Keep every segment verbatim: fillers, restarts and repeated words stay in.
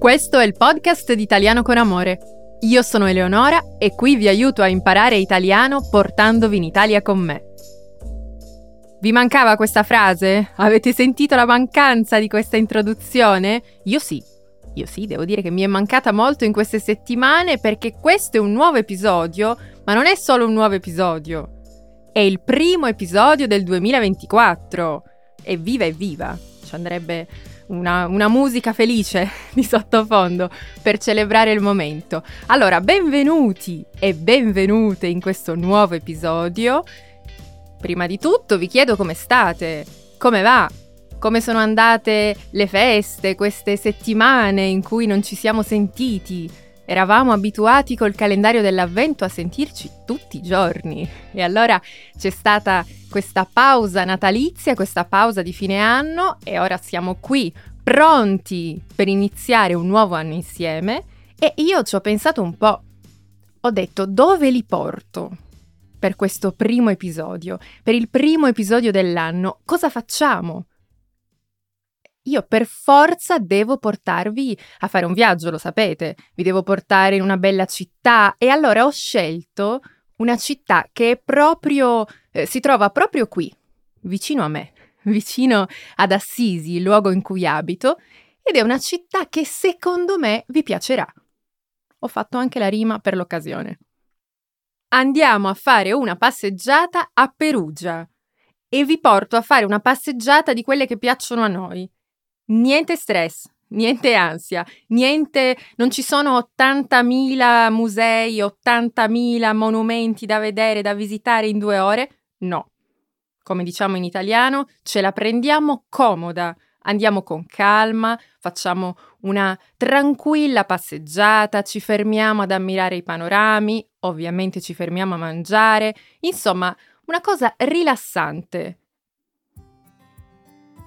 Questo è il podcast di Italiano con Amore. Io sono Eleonora e qui vi aiuto a imparare italiano portandovi in Italia con me. Vi mancava questa frase? Avete sentito la mancanza di questa introduzione? Io sì. Io sì, devo dire che mi è mancata molto in queste settimane perché questo è un nuovo episodio, ma non è solo un nuovo episodio. È il primo episodio del duemilaventiquattro. Evviva, evviva! Ci andrebbe una, una musica felice di sottofondo per celebrare il momento. Allora, benvenuti e benvenute in questo nuovo episodio. Prima di tutto vi chiedo come state, come va? Come sono andate le feste, queste settimane in cui non ci siamo sentiti? Eravamo abituati col calendario dell'avvento a sentirci tutti i giorni. E allora c'è stata questa pausa natalizia, questa pausa di fine anno, e ora siamo qui, pronti per iniziare un nuovo anno insieme. E io ci ho pensato un po'. Ho detto, dove li porto per questo primo episodio? Per il primo episodio dell'anno, cosa facciamo? Io per forza devo portarvi a fare un viaggio, lo sapete, vi devo portare in una bella città e allora ho scelto una città che è proprio, eh, si trova proprio qui, vicino a me, vicino ad Assisi, il luogo in cui abito, ed è una città che secondo me vi piacerà. Ho fatto anche la rima per l'occasione. Andiamo a fare una passeggiata a Perugia e vi porto a fare una passeggiata di quelle che piacciono a noi. Niente stress, niente ansia, niente, non ci sono ottantamila musei, ottantamila monumenti da vedere, da visitare in due ore. No, come diciamo in italiano, ce la prendiamo comoda, andiamo con calma, facciamo una tranquilla passeggiata, ci fermiamo ad ammirare i panorami, ovviamente ci fermiamo a mangiare, insomma una cosa rilassante.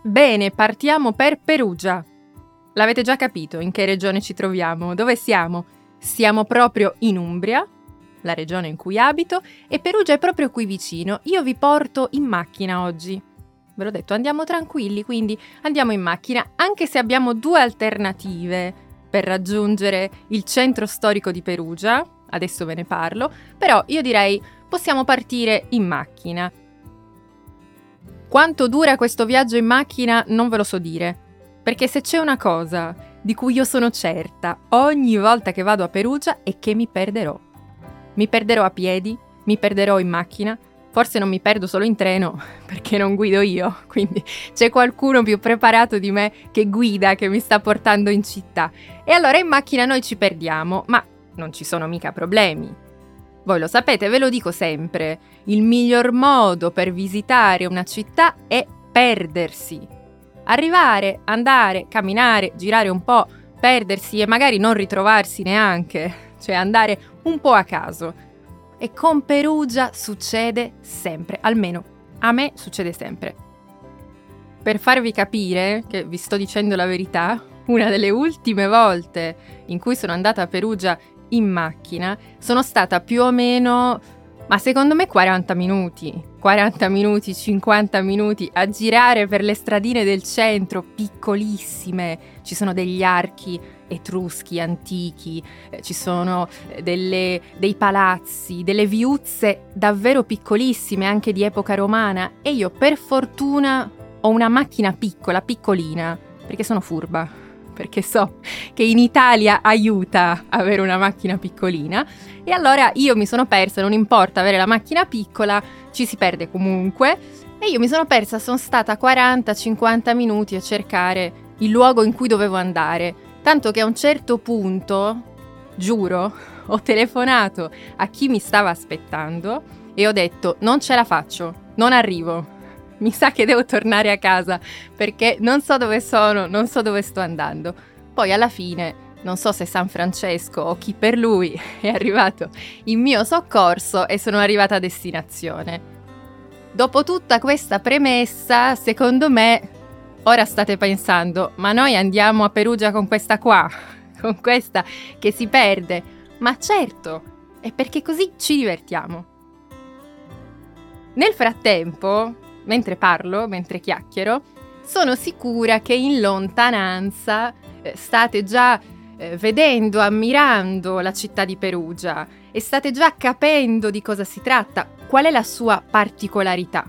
Bene, partiamo per Perugia. L'avete già capito in che regione ci troviamo, dove siamo? Siamo proprio in Umbria, la regione in cui abito, e Perugia è proprio qui vicino. Io vi porto in macchina oggi. Ve l'ho detto, andiamo tranquilli, quindi andiamo in macchina, anche se abbiamo due alternative per raggiungere il centro storico di Perugia. Adesso ve ne parlo, però io direi possiamo partire in macchina. Quanto dura questo viaggio in macchina non ve lo so dire, perché se c'è una cosa di cui io sono certa ogni volta che vado a Perugia è che mi perderò. Mi perderò a piedi, mi perderò in macchina, forse non mi perdo solo in treno perché non guido io, quindi c'è qualcuno più preparato di me che guida, che mi sta portando in città. E allora in macchina noi ci perdiamo, ma non ci sono mica problemi. Voi lo sapete, ve lo dico sempre, il miglior modo per visitare una città è perdersi. Arrivare, andare, camminare, girare un po', perdersi e magari non ritrovarsi neanche, cioè andare un po' a caso. E con Perugia succede sempre, almeno a me succede sempre. Per farvi capire che vi sto dicendo la verità, una delle ultime volte in cui sono andata a Perugia in macchina sono stata più o meno, ma secondo me quaranta minuti, quaranta minuti, cinquanta minuti a girare per le stradine del centro, piccolissime. Ci sono degli archi etruschi antichi, ci sono delle, dei palazzi, delle viuzze davvero piccolissime, anche di epoca romana, e io per fortuna ho una macchina piccola, piccolina, perché sono furba. Perché so che in Italia aiuta avere una macchina piccolina, e allora io mi sono persa, non importa avere la macchina piccola, ci si perde comunque, e io mi sono persa, sono stata quaranta cinquanta minuti a cercare il luogo in cui dovevo andare, tanto che a un certo punto, giuro, ho telefonato a chi mi stava aspettando e ho detto non ce la faccio, non arrivo. Mi sa che devo tornare a casa perché non so dove sono, non so dove sto andando. Poi alla fine, non so se San Francesco o chi per lui è arrivato in mio soccorso e sono arrivata a destinazione. Dopo tutta questa premessa, secondo me, ora state pensando, ma noi andiamo a Perugia con questa qua, con questa che si perde. Ma certo, è perché così ci divertiamo. Nel frattempo, mentre parlo, mentre chiacchiero, sono sicura che in lontananza state già eh, vedendo, ammirando la città di Perugia e state già capendo di cosa si tratta, qual è la sua particolarità?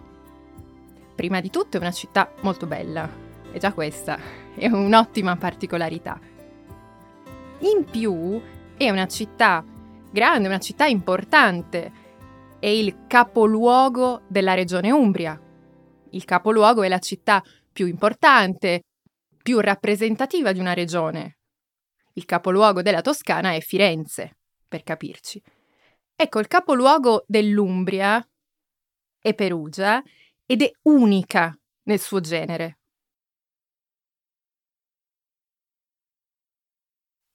Prima di tutto è una città molto bella, e già questa è un'ottima particolarità. In più è una città grande, una città importante, è il capoluogo della regione Umbria. Il capoluogo è la città più importante, più rappresentativa di una regione. Il capoluogo della Toscana è Firenze, per capirci. Ecco, il capoluogo dell'Umbria è Perugia ed è unica nel suo genere.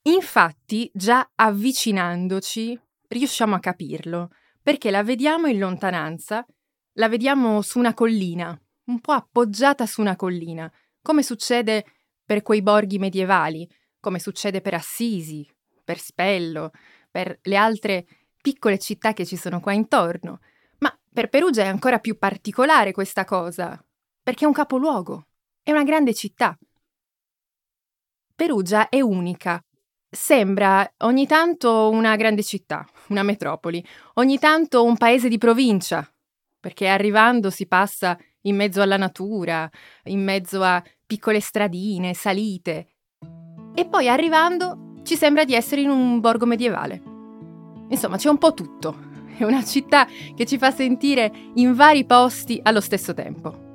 Infatti, già avvicinandoci, riusciamo a capirlo, perché la vediamo in lontananza, la vediamo su una collina, un po' appoggiata su una collina, come succede per quei borghi medievali, come succede per Assisi, per Spello, per le altre piccole città che ci sono qua intorno. Ma per Perugia è ancora più particolare questa cosa, perché è un capoluogo, è una grande città. Perugia è unica. Sembra ogni tanto una grande città, una metropoli, ogni tanto un paese di provincia, perché arrivando si passa in mezzo alla natura, in mezzo a piccole stradine, salite, e poi arrivando ci sembra di essere in un borgo medievale. Insomma, c'è un po' tutto. È una città che ci fa sentire in vari posti allo stesso tempo.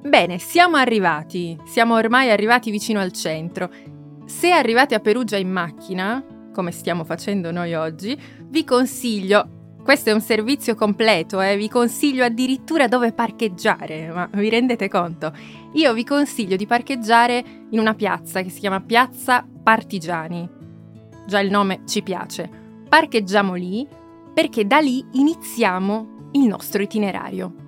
Bene, siamo arrivati, siamo ormai arrivati vicino al centro. Se arrivate a Perugia in macchina, come stiamo facendo noi oggi, vi consiglio, questo è un servizio completo, eh, vi consiglio addirittura dove parcheggiare, ma vi rendete conto? Io vi consiglio di parcheggiare in una piazza che si chiama Piazza Partigiani. Già il nome ci piace. Parcheggiamo lì perché da lì iniziamo il nostro itinerario.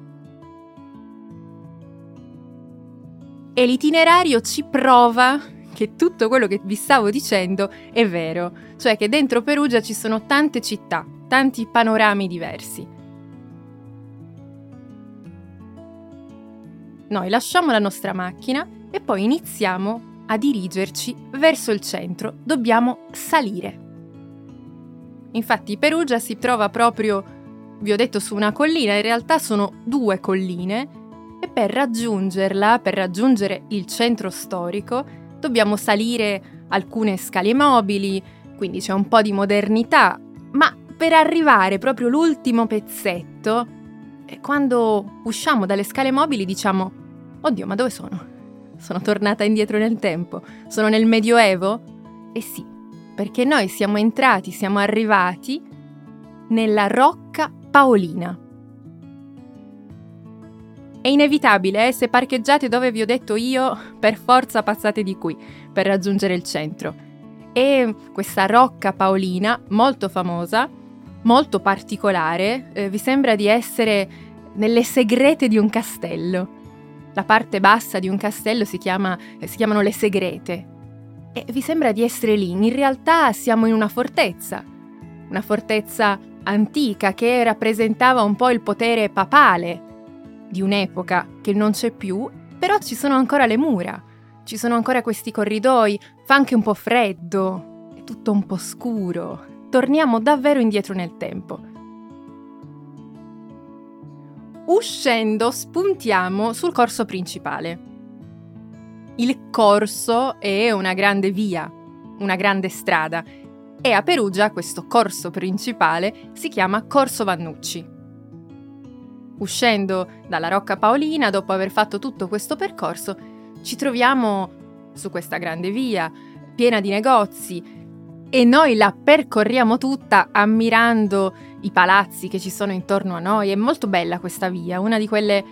E l'itinerario ci prova che tutto quello che vi stavo dicendo è vero, cioè che dentro Perugia ci sono tante città, tanti panorami diversi. Noi lasciamo la nostra macchina e poi iniziamo a dirigerci verso il centro, dobbiamo salire. Infatti Perugia si trova proprio, vi ho detto, su una collina, in realtà sono due colline. E per raggiungerla, per raggiungere il centro storico, dobbiamo salire alcune scale mobili, quindi c'è un po' di modernità, ma per arrivare proprio l'ultimo pezzetto, quando usciamo dalle scale mobili diciamo «Oddio, ma dove sono? Sono tornata indietro nel tempo? Sono nel Medioevo?» E sì, perché noi siamo entrati, siamo arrivati nella Rocca Paolina. È inevitabile, eh? Se parcheggiate dove vi ho detto io, per forza passate di qui, per raggiungere il centro. E questa Rocca Paolina, molto famosa, molto particolare, eh, vi sembra di essere nelle segrete di un castello. La parte bassa di un castello si chiama, eh, si chiamano le segrete. E vi sembra di essere lì, in realtà siamo in una fortezza, una fortezza antica che rappresentava un po' il potere papale, di un'epoca che non c'è più, però ci sono ancora le mura, ci sono ancora questi corridoi, fa anche un po' freddo, è tutto un po' scuro, torniamo davvero indietro nel tempo. Uscendo spuntiamo sul corso principale. Il corso è una grande via, una grande strada, e a Perugia questo corso principale si chiama Corso Vannucci. Uscendo dalla Rocca Paolina, dopo aver fatto tutto questo percorso, ci troviamo su questa grande via, piena di negozi, e noi la percorriamo tutta ammirando i palazzi che ci sono intorno a noi. È molto bella questa via, una di quelle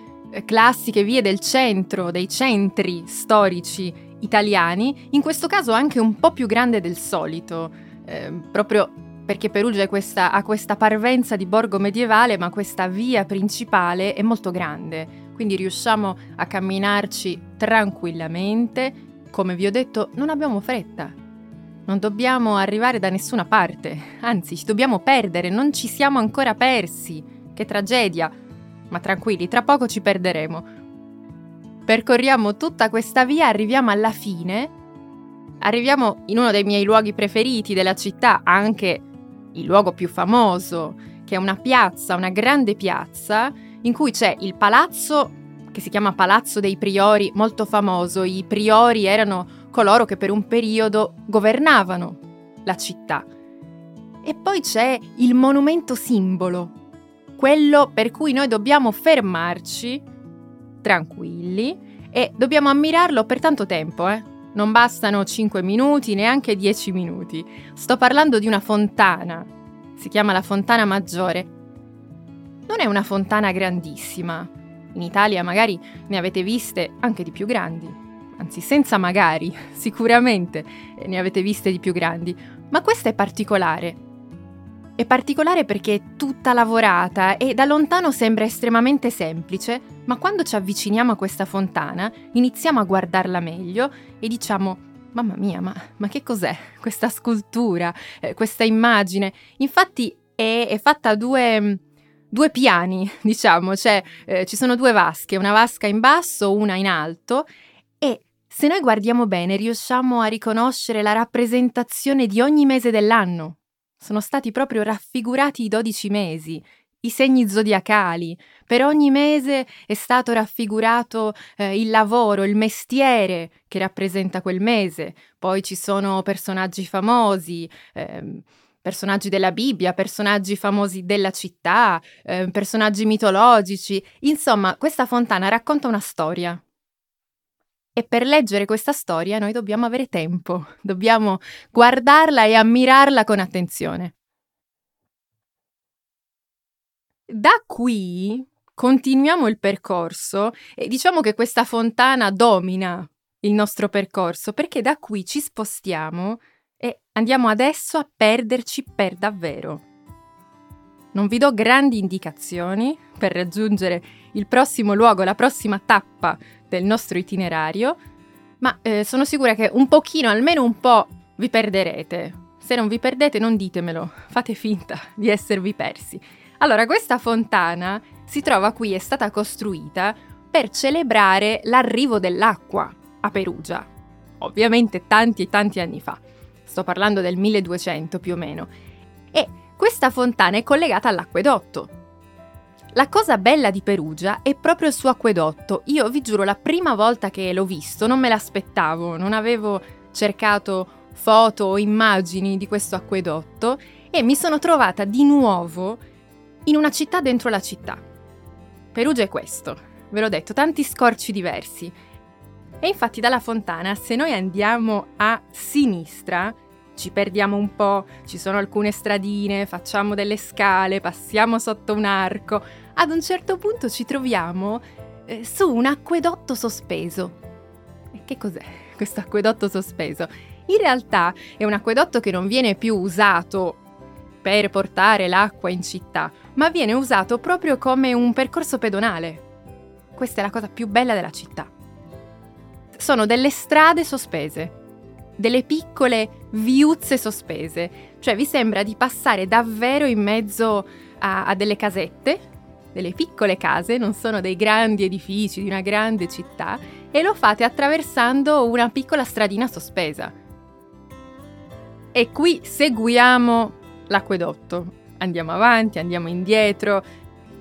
classiche vie del centro, dei centri storici italiani, in questo caso anche un po' più grande del solito, eh, proprio perché Perugia è questa, ha questa parvenza di borgo medievale, ma questa via principale è molto grande, quindi riusciamo a camminarci tranquillamente. Come vi ho detto, non abbiamo fretta, non dobbiamo arrivare da nessuna parte, anzi ci dobbiamo perdere, non ci siamo ancora persi, che tragedia, ma tranquilli, tra poco ci perderemo. Percorriamo tutta questa via, arriviamo alla fine Arriviamo in uno dei miei luoghi preferiti della città, anche il luogo più famoso, che è una piazza, una grande piazza, in cui c'è il palazzo che si chiama Palazzo dei Priori, molto famoso. I priori erano coloro che per un periodo governavano la città. E poi c'è il monumento simbolo, quello per cui noi dobbiamo fermarci tranquilli e dobbiamo ammirarlo per tanto tempo, eh? Non bastano cinque minuti, neanche dieci minuti. Sto parlando di una fontana, si chiama la Fontana Maggiore. Non è una fontana grandissima. In Italia magari ne avete viste anche di più grandi. Anzi, senza magari, sicuramente ne avete viste di più grandi. Ma questa è particolare. È particolare perché è tutta lavorata e da lontano sembra estremamente semplice, ma quando ci avviciniamo a questa fontana iniziamo a guardarla meglio e diciamo «Mamma mia, ma, ma che cos'è questa scultura, eh, questa immagine?» Infatti è, è fatta a due... Due piani, diciamo, cioè eh, ci sono due vasche, una vasca in basso, una in alto, e se noi guardiamo bene riusciamo a riconoscere la rappresentazione di ogni mese dell'anno. Sono stati proprio raffigurati i dodici mesi, i segni zodiacali. Per ogni mese è stato raffigurato eh, il lavoro, il mestiere che rappresenta quel mese. Poi ci sono personaggi famosi, ehm, personaggi della Bibbia, personaggi famosi della città, eh, personaggi mitologici. Insomma, questa fontana racconta una storia. E per leggere questa storia noi dobbiamo avere tempo, dobbiamo guardarla e ammirarla con attenzione. Da qui continuiamo il percorso e diciamo che questa fontana domina il nostro percorso, perché da qui ci spostiamo e andiamo adesso a perderci per davvero. Non vi do grandi indicazioni per raggiungere il prossimo luogo, la prossima tappa del nostro itinerario, ma eh, sono sicura che un pochino, almeno un po', vi perderete. Se non vi perdete non ditemelo, fate finta di esservi persi. Allora, questa fontana si trova qui, è stata costruita per celebrare l'arrivo dell'acqua a Perugia, ovviamente tanti e tanti anni fa. Sto parlando del milleduecento più o meno, e questa fontana è collegata all'acquedotto. La cosa bella di Perugia è proprio il suo acquedotto. Io vi giuro, la prima volta che l'ho visto non me l'aspettavo, non avevo cercato foto o immagini di questo acquedotto e mi sono trovata di nuovo in una città dentro la città. Perugia è questo, ve l'ho detto, tanti scorci diversi. E infatti dalla fontana, se noi andiamo a sinistra, ci perdiamo un po', ci sono alcune stradine, facciamo delle scale, passiamo sotto un arco. Ad un certo punto ci troviamo eh, su un acquedotto sospeso. E che cos'è questo acquedotto sospeso? In realtà è un acquedotto che non viene più usato per portare l'acqua in città, ma viene usato proprio come un percorso pedonale. Questa è la cosa più bella della città. Sono delle strade sospese, delle piccole viuzze sospese, cioè vi sembra di passare davvero in mezzo a, a delle casette, delle piccole case, non sono dei grandi edifici di una grande città, e lo fate attraversando una piccola stradina sospesa. E qui seguiamo l'acquedotto, andiamo avanti, andiamo indietro.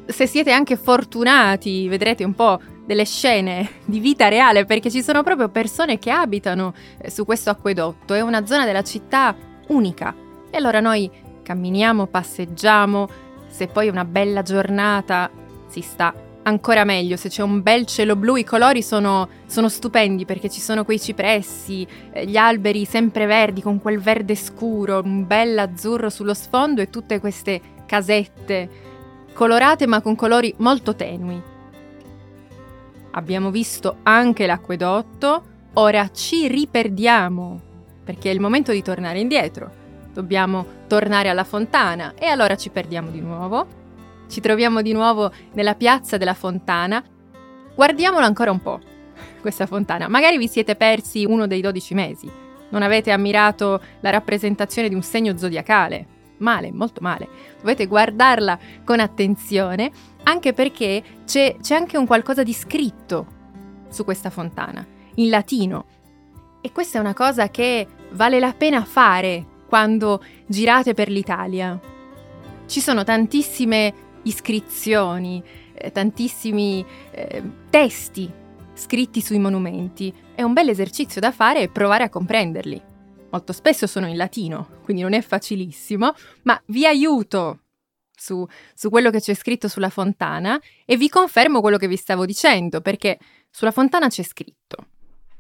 Se siete anche fortunati vedrete un po' delle scene di vita reale, perché ci sono proprio persone che abitano su questo acquedotto. È una zona della città unica. E allora noi camminiamo, passeggiamo, se poi è una bella giornata si sta ancora meglio, se c'è un bel cielo blu, i colori sono, sono stupendi, perché ci sono quei cipressi, gli alberi sempre verdi con quel verde scuro, un bel azzurro sullo sfondo e tutte queste casette colorate ma con colori molto tenui. Abbiamo visto anche l'acquedotto, ora ci riperdiamo, perché è il momento di tornare indietro. Dobbiamo tornare alla fontana e allora ci perdiamo di nuovo. Ci troviamo di nuovo nella piazza della fontana. Guardiamola ancora un po', questa fontana. Magari vi siete persi uno dei dodici mesi, non avete ammirato la rappresentazione di un segno zodiacale. Male, molto male. Dovete guardarla con attenzione, anche perché c'è, c'è anche un qualcosa di scritto su questa fontana, in latino. E questa è una cosa che vale la pena fare quando girate per l'Italia. Ci sono tantissime iscrizioni, tantissimi eh, testi scritti sui monumenti. È un bel esercizio da fare e provare a comprenderli. Molto spesso sono in latino, quindi non è facilissimo, ma vi aiuto su, su quello che c'è scritto sulla fontana e vi confermo quello che vi stavo dicendo, perché sulla fontana c'è scritto.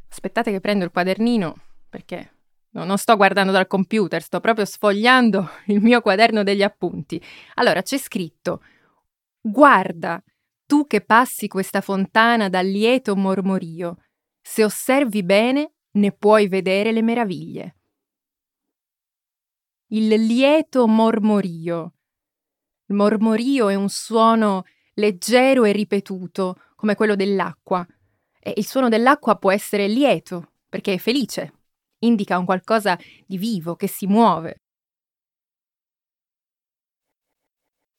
Aspettate che prendo il quadernino, perché no, non sto guardando dal computer, sto proprio sfogliando il mio quaderno degli appunti. Allora, c'è scritto: guarda, tu che passi questa fontana dal lieto mormorio, se osservi bene ne puoi vedere le meraviglie. Il lieto mormorio. Il mormorio è un suono leggero e ripetuto, come quello dell'acqua. E il suono dell'acqua può essere lieto, perché è felice, indica un qualcosa di vivo che si muove.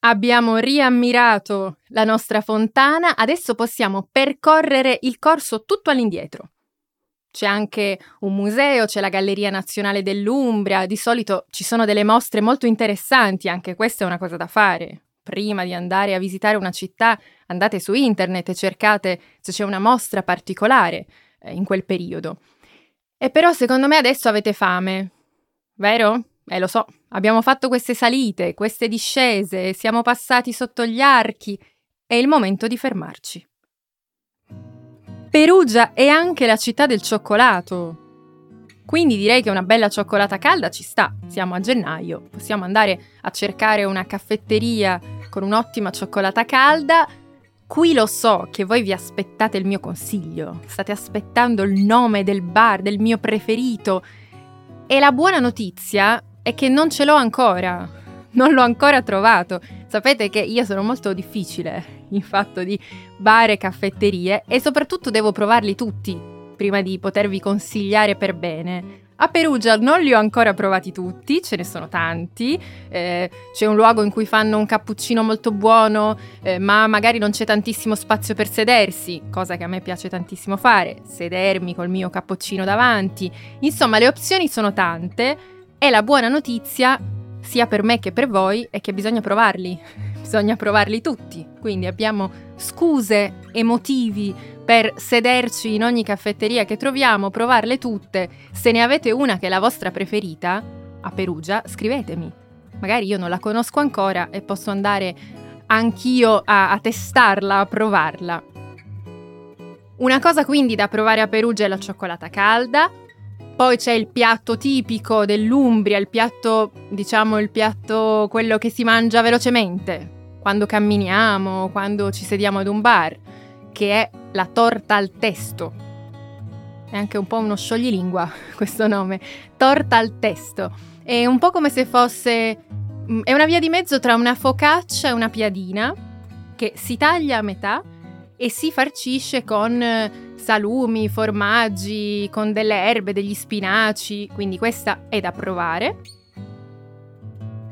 Abbiamo riammirato la nostra fontana, adesso possiamo percorrere il corso tutto all'indietro. C'è anche un museo, c'è la Galleria Nazionale dell'Umbria, di solito ci sono delle mostre molto interessanti, anche questa è una cosa da fare. Prima di andare a visitare una città, andate su internet e cercate se c'è una mostra particolare eh, in quel periodo. E però secondo me adesso avete fame, vero? Eh lo so, abbiamo fatto queste salite, queste discese, siamo passati sotto gli archi, è il momento di fermarci. Perugia è anche la città del cioccolato. Quindi direi che una bella cioccolata calda ci sta, siamo a gennaio, possiamo andare a cercare una caffetteria con un'ottima cioccolata calda. Qui lo so che voi vi aspettate il mio consiglio, state aspettando il nome del bar, del mio preferito, e la buona notizia è che non ce l'ho ancora, non l'ho ancora trovato. Sapete che io sono molto difficile in fatto di bar e caffetterie e soprattutto devo provarli tutti prima di potervi consigliare per bene. A Perugia non li ho ancora provati tutti, ce ne sono tanti, eh, c'è un luogo in cui fanno un cappuccino molto buono, eh, ma magari non c'è tantissimo spazio per sedersi, cosa che a me piace tantissimo fare, sedermi col mio cappuccino davanti. Insomma, le opzioni sono tante e la buona notizia, sia per me che per voi, è che bisogna provarli, bisogna provarli tutti. Quindi abbiamo scuse e motivi per sederci in ogni caffetteria che troviamo, provarle tutte. Se ne avete una che è la vostra preferita, a Perugia, scrivetemi. Magari io non la conosco ancora e posso andare anch'io a, a testarla, a provarla. Una cosa quindi da provare a Perugia è la cioccolata calda. Poi c'è il piatto tipico dell'Umbria, il piatto, diciamo, il piatto quello che si mangia velocemente quando camminiamo, quando ci sediamo ad un bar, che è la torta al testo. È anche un po' uno scioglilingua questo nome, torta al testo. È un po' come se fosse, è una via di mezzo tra una focaccia e una piadina, che si taglia a metà e si farcisce con salumi, formaggi, con delle erbe, degli spinaci, quindi questa è da provare.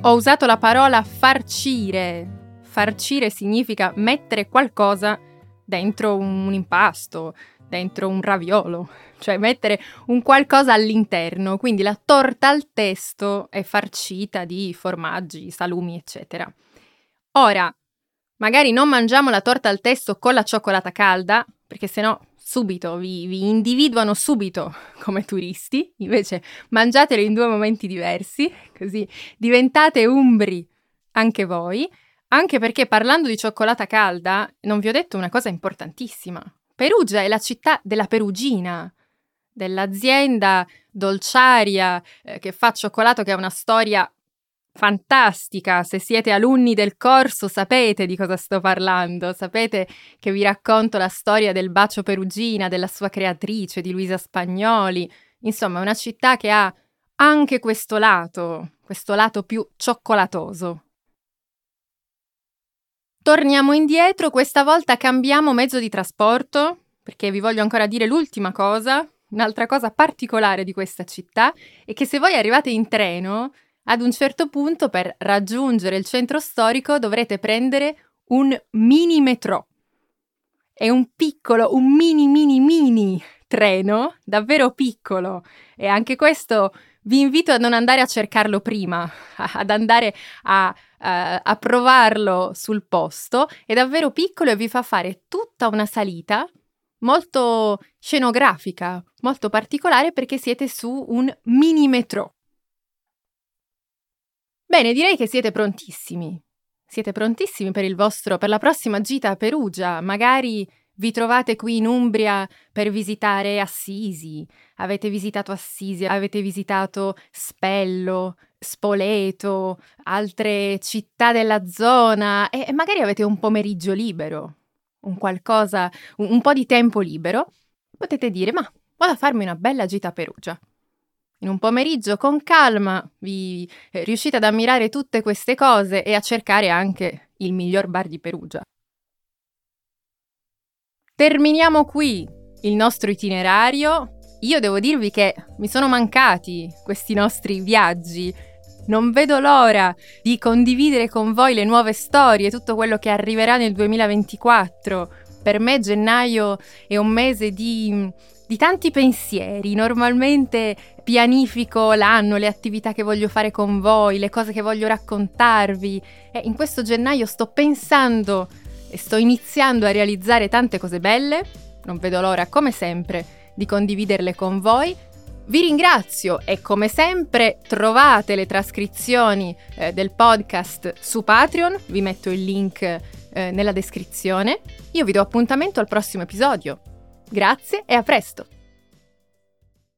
Ho usato la parola farcire. Farcire significa mettere qualcosa dentro un impasto, dentro un raviolo, cioè mettere un qualcosa all'interno. Quindi la torta al testo è farcita di formaggi, salumi, eccetera. Ora, magari non mangiamo la torta al testo con la cioccolata calda, perché sennò subito vi, vi individuano subito come turisti. Invece mangiatelo in due momenti diversi, così diventate umbri anche voi. Anche perché, parlando di cioccolata calda, non vi ho detto una cosa importantissima. Perugia è la città della Perugina, dell'azienda dolciaria eh, che fa cioccolato, che ha una storia fantastica. Se siete alunni del corso sapete di cosa sto parlando, sapete che vi racconto la storia del Bacio Perugina, della sua creatrice, di Luisa Spagnoli. Insomma, è una città che ha anche questo lato, questo lato più cioccolatoso. Torniamo indietro, questa volta cambiamo mezzo di trasporto, perché vi voglio ancora dire l'ultima cosa, un'altra cosa particolare di questa città, è che se voi arrivate in treno, ad un certo punto per raggiungere il centro storico dovrete prendere un mini metrò. È un piccolo, un mini mini mini treno davvero piccolo, e anche questo vi invito a non andare a cercarlo prima, ad andare a, a, a provarlo sul posto. È davvero piccolo e vi fa fare tutta una salita molto scenografica, molto particolare, perché siete su un mini metrò. Bene, direi che siete prontissimi. Siete prontissimi per il vostro, per la prossima gita a Perugia. Magari vi trovate qui in Umbria per visitare Assisi. Avete visitato Assisi, avete visitato Spello, Spoleto, altre città della zona, e magari avete un pomeriggio libero, un qualcosa, un, un po' di tempo libero. Potete dire: ma vado a farmi una bella gita a Perugia. In un pomeriggio con calma vi eh, riuscite ad ammirare tutte queste cose e a cercare anche il miglior bar di Perugia. Terminiamo qui il nostro itinerario. Io devo dirvi che mi sono mancati questi nostri viaggi. Non vedo l'ora di condividere con voi le nuove storie, tutto quello che arriverà nel duemilaventiquattro. Per me gennaio è un mese di... di tanti pensieri. Normalmente pianifico l'anno, le attività che voglio fare con voi, le cose che voglio raccontarvi, e in questo gennaio sto pensando e sto iniziando a realizzare tante cose belle. Non vedo l'ora, come sempre, di condividerle con voi. Vi ringrazio, e come sempre trovate le trascrizioni eh, del podcast su Patreon, vi metto il link eh, nella descrizione. Io vi do appuntamento al prossimo episodio. Grazie e a presto!